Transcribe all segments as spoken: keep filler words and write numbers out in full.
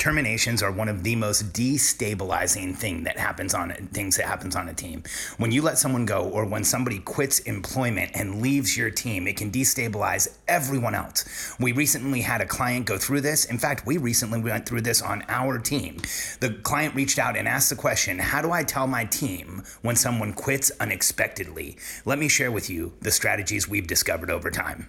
Terminations are one of the most destabilizing thing that happens on things that happens on a team. When you let someone go or when somebody quits employment and leaves your team, it can destabilize everyone else. We recently had a client go through this. In fact, we recently went through this on our team. The client reached out and asked the question, how do I tell my team when someone quits unexpectedly? Let me share with you the strategies we've discovered over time.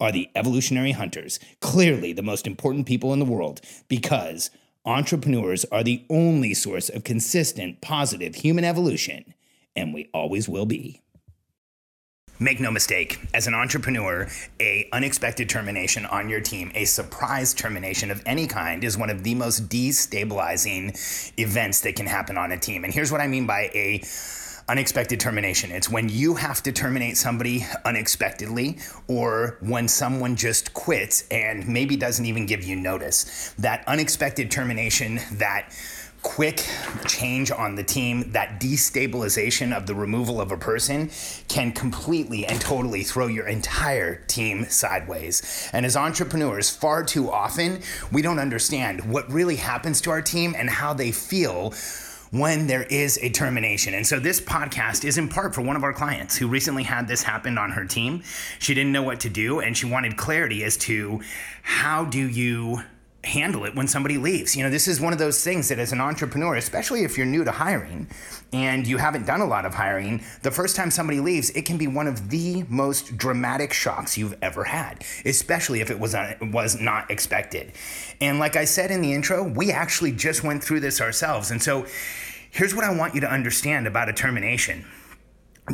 are the evolutionary hunters, clearly the most important people in the world, because entrepreneurs are the only source of consistent, positive human evolution, and we always will be. Make no mistake, as an entrepreneur, a unexpected termination on your team, a surprise termination of any kind, is one of the most destabilizing events that can happen on a team. And here's what I mean by a unexpected termination. It's when you have to terminate somebody unexpectedly, or when someone just quits and maybe doesn't even give you notice. That unexpected termination, that quick change on the team, that destabilization of the removal of a person can completely and totally throw your entire team sideways. And as entrepreneurs, far too often, we don't understand what really happens to our team and how they feel when there is a termination. And so this podcast is in part for one of our clients who recently had this happen on her team. She didn't know what to do, and she wanted clarity as to how do you handle it when somebody leaves. You know, this is one of those things that as an entrepreneur, especially if you're new to hiring and you haven't done a lot of hiring, the first time somebody leaves, it can be one of the most dramatic shocks you've ever had, especially if it was not, was not expected. And like I said in the intro, we actually just went through this ourselves. And so here's what I want you to understand about a termination.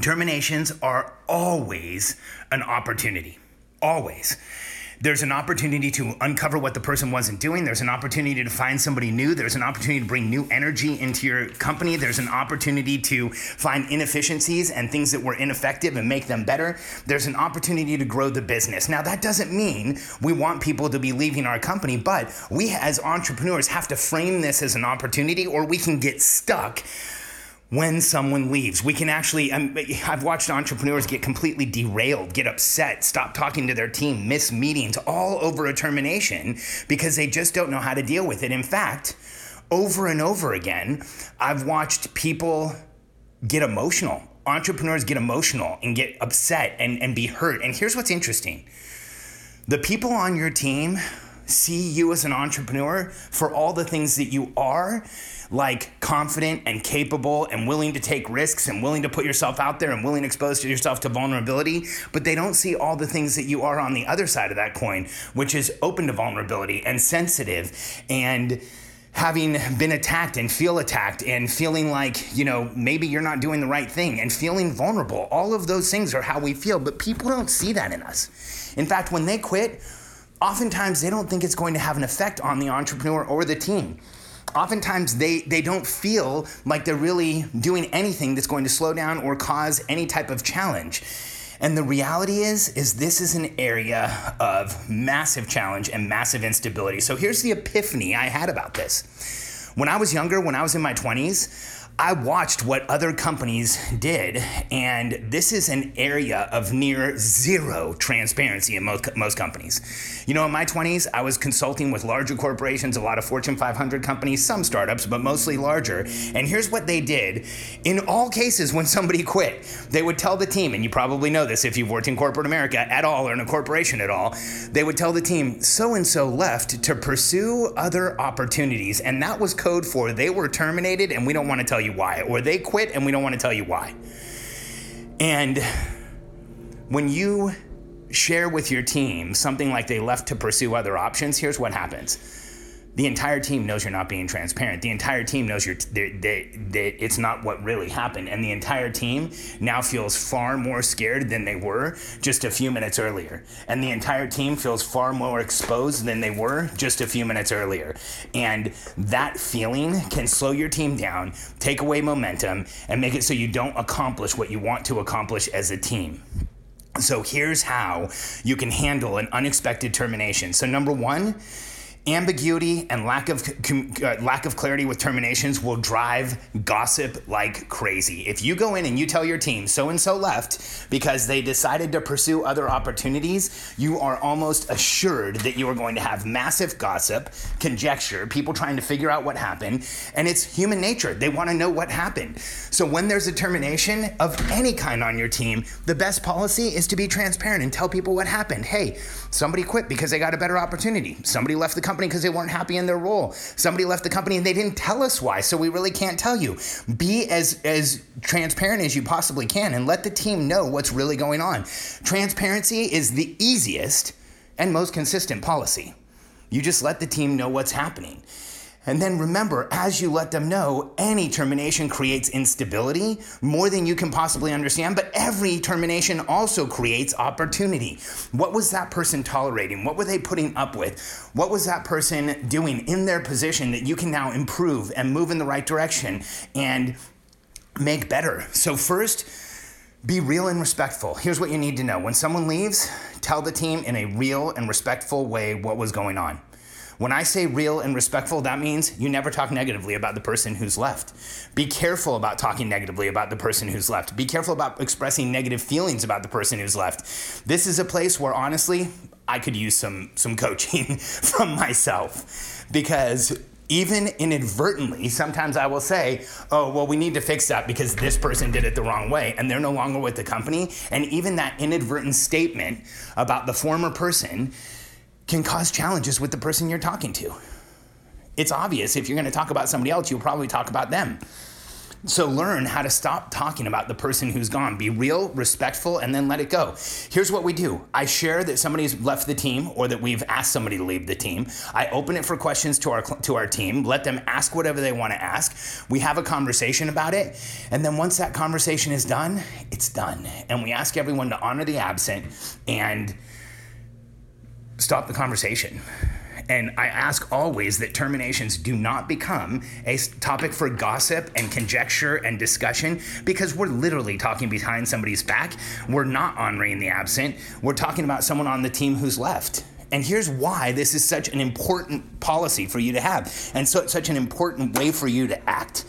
Terminations are always an opportunity, always. There's an opportunity to uncover what the person wasn't doing. There's an opportunity to find somebody new. There's an opportunity to bring new energy into your company. There's an opportunity to find inefficiencies and things that were ineffective and make them better. There's an opportunity to grow the business. Now, that doesn't mean we want people to be leaving our company, but we as entrepreneurs have to frame this as an opportunity, or we can get stuck when someone leaves. We can actually, um, I've watched entrepreneurs get completely derailed, get upset, stop talking to their team, miss meetings, all over a termination because they just don't know how to deal with it. In fact, over and over again, I've watched people get emotional. Entrepreneurs get emotional and get upset and, and be hurt. And here's what's interesting. The people on your team see you as an entrepreneur for all the things that you are, like confident and capable and willing to take risks and willing to put yourself out there and willing to expose yourself to vulnerability, but they don't see all the things that you are on the other side of that coin, which is open to vulnerability and sensitive and having been attacked and feel attacked and feeling like, you know, maybe you're not doing the right thing and feeling vulnerable. All of those things are how we feel, but people don't see that in us. In fact, when they quit, oftentimes, they don't think it's going to have an effect on the entrepreneur or the team. Oftentimes, they, they don't feel like they're really doing anything that's going to slow down or cause any type of challenge. And the reality is, is this is an area of massive challenge and massive instability. So here's the epiphany I had about this. When I was younger, when I was in my twenties, I watched what other companies did, and this is an area of near zero transparency in most, most companies. You know, in my twenties, I was consulting with larger corporations, a lot of Fortune five hundred companies, some startups, but mostly larger. And here's what they did. In all cases, when somebody quit, they would tell the team, and you probably know this if you've worked in corporate America at all or in a corporation at all, they would tell the team, so-and-so left to pursue other opportunities. And that was code for they were terminated and we don't want to tell you why, or they quit and we don't want to tell you why. And when you share with your team something like they left to pursue other options, here's what happens. The entire team knows you're not being transparent. The entire team knows you're, they, they, they, it's not what really happened. And the entire team now feels far more scared than they were just a few minutes earlier. And the entire team feels far more exposed than they were just a few minutes earlier. And that feeling can slow your team down, take away momentum, and make it so you don't accomplish what you want to accomplish as a team. So here's how you can handle an unexpected termination. So number one, ambiguity and lack of uh, lack of clarity with terminations will drive gossip like crazy. If you go in and you tell your team so-and-so left because they decided to pursue other opportunities, you are almost assured that you are going to have massive gossip, conjecture, people trying to figure out what happened, and it's human nature. They want to know what happened. So when there's a termination of any kind on your team, the best policy is to be transparent and tell people what happened. Hey, somebody quit because they got a better opportunity. Somebody left the company because they weren't happy in their role. Somebody left the company and they didn't tell us why, so we really can't tell you. Be as, as transparent as you possibly can and let the team know what's really going on. Transparency is the easiest and most consistent policy. You just let the team know what's happening. And then remember, as you let them know, any termination creates instability more than you can possibly understand, but every termination also creates opportunity. What was that person tolerating? What were they putting up with? What was that person doing in their position that you can now improve and move in the right direction and make better? So first, be real and respectful. Here's what you need to know. When someone leaves, tell the team in a real and respectful way what was going on. When I say real and respectful, that means you never talk negatively about the person who's left. Be careful about talking negatively about the person who's left. Be careful about expressing negative feelings about the person who's left. This is a place where, honestly, I could use some, some coaching from myself, because even inadvertently, sometimes I will say, oh, well, we need to fix that because this person did it the wrong way and they're no longer with the company. And even that inadvertent statement about the former person can cause challenges with the person you're talking to. It's obvious if you're going to talk about somebody else, you'll probably talk about them. So learn how to stop talking about the person who's gone. Be real, respectful, and then let it go. Here's what we do. I share that somebody's left the team or that we've asked somebody to leave the team. I open it for questions to our to our team. Let them ask whatever they want to ask. We have a conversation about it. And then once that conversation is done, it's done. And we ask everyone to honor the absent and stop the conversation. And I ask always that terminations do not become a topic for gossip and conjecture and discussion, because we're literally talking behind somebody's back. We're not honoring the absent. We're talking about someone on the team who's left. And here's why this is such an important policy for you to have, and so it's such an important way for you to act.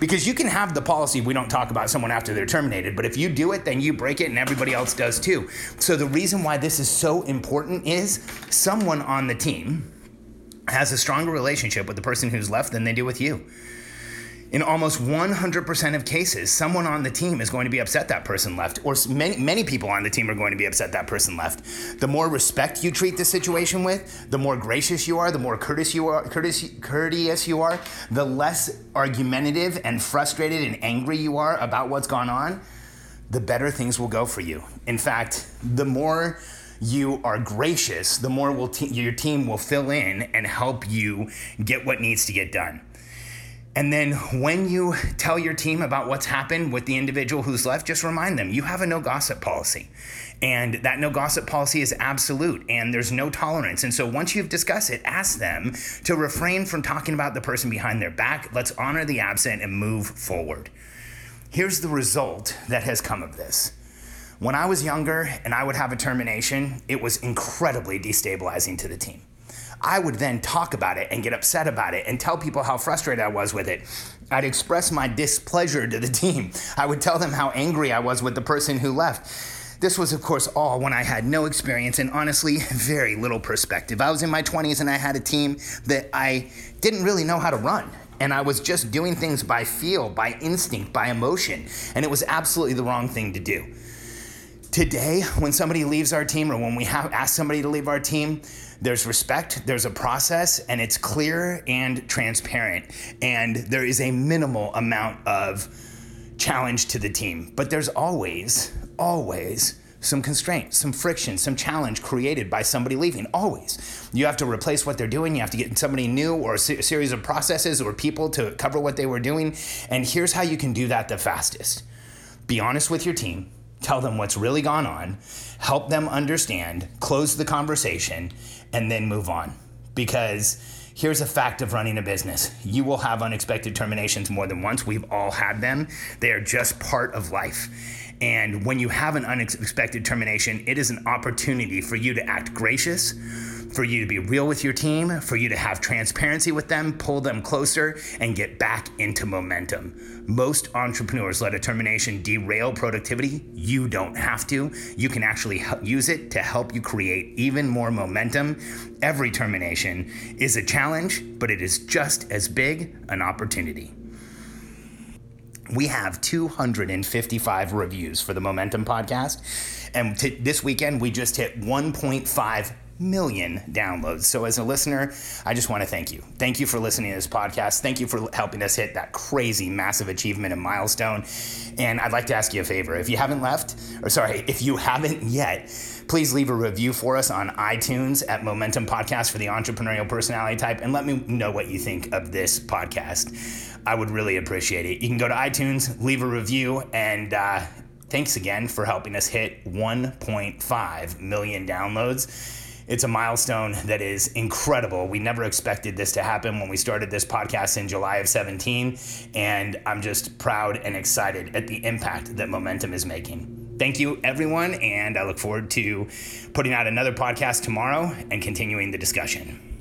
Because you can have the policy, we don't talk about someone after they're terminated, but if you do it, then you break it and everybody else does too. So the reason why this is so important is someone on the team has a stronger relationship with the person who's left than they do with you. In almost one hundred percent of cases, someone on the team is going to be upset that person left, or many, many people on the team are going to be upset that person left. The more respect you treat the situation with, the more gracious you are, the more courteous you are, courteous, courteous you are, the less argumentative and frustrated and angry you are about what's gone on, the better things will go for you. In fact, the more you are gracious, the more will te- your team will fill in and help you get what needs to get done. And then when you tell your team about what's happened with the individual who's left, just remind them you have a no gossip policy. And that no gossip policy is absolute and there's no tolerance. And so once you've discussed it, ask them to refrain from talking about the person behind their back. Let's honor the absent and move forward. Here's the result that has come of this. When I was younger and I would have a termination, it was incredibly destabilizing to the team. I would then talk about it and get upset about it and tell people how frustrated I was with it. I'd express my displeasure to the team. I would tell them how angry I was with the person who left. This was, of course, all when I had no experience and honestly, very little perspective. I was in my twenties and I had a team that I didn't really know how to run. And I was just doing things by feel, by instinct, by emotion. And it was absolutely the wrong thing to do. Today, when somebody leaves our team or when we have ask somebody to leave our team, there's respect, there's a process, and it's clear and transparent. And there is a minimal amount of challenge to the team. But there's always, always some constraint, some friction, some challenge created by somebody leaving, always. You have to replace what they're doing. You have to get somebody new or a series of processes or people to cover what they were doing. And here's how you can do that the fastest. Be honest with your team. Tell them what's really gone on, help them understand, close the conversation, and then move on. Because here's a fact of running a business. You will have unexpected terminations more than once. We've all had them. They are just part of life. And when you have an unexpected termination, it is an opportunity for you to act gracious, for you to be real with your team, for you to have transparency with them, pull them closer, and get back into momentum. Most entrepreneurs let a termination derail productivity. You don't have to. You can actually use it to help you create even more momentum. Every termination is a challenge, but it is just as big an opportunity. We have two hundred fifty-five reviews for the Momentum Podcast, and t- this weekend we just hit one point five million downloads. So as a listener, I just want to thank you. Thank you for listening to this podcast. Thank you for helping us hit that crazy massive achievement and milestone. And I'd like to ask you a favor. If you haven't left, or sorry, if you haven't yet, please leave a review for us on iTunes at Momentum Podcast for the Entrepreneurial Personality Type and let me know what you think of this podcast. I would really appreciate it. You can go to iTunes, leave a review, and uh, thanks again for helping us hit one point five million downloads. It's a milestone that is incredible. We never expected this to happen when we started this podcast in July of seventeen, and I'm just proud and excited at the impact that Momentum is making. Thank you, everyone, and I look forward to putting out another podcast tomorrow and continuing the discussion.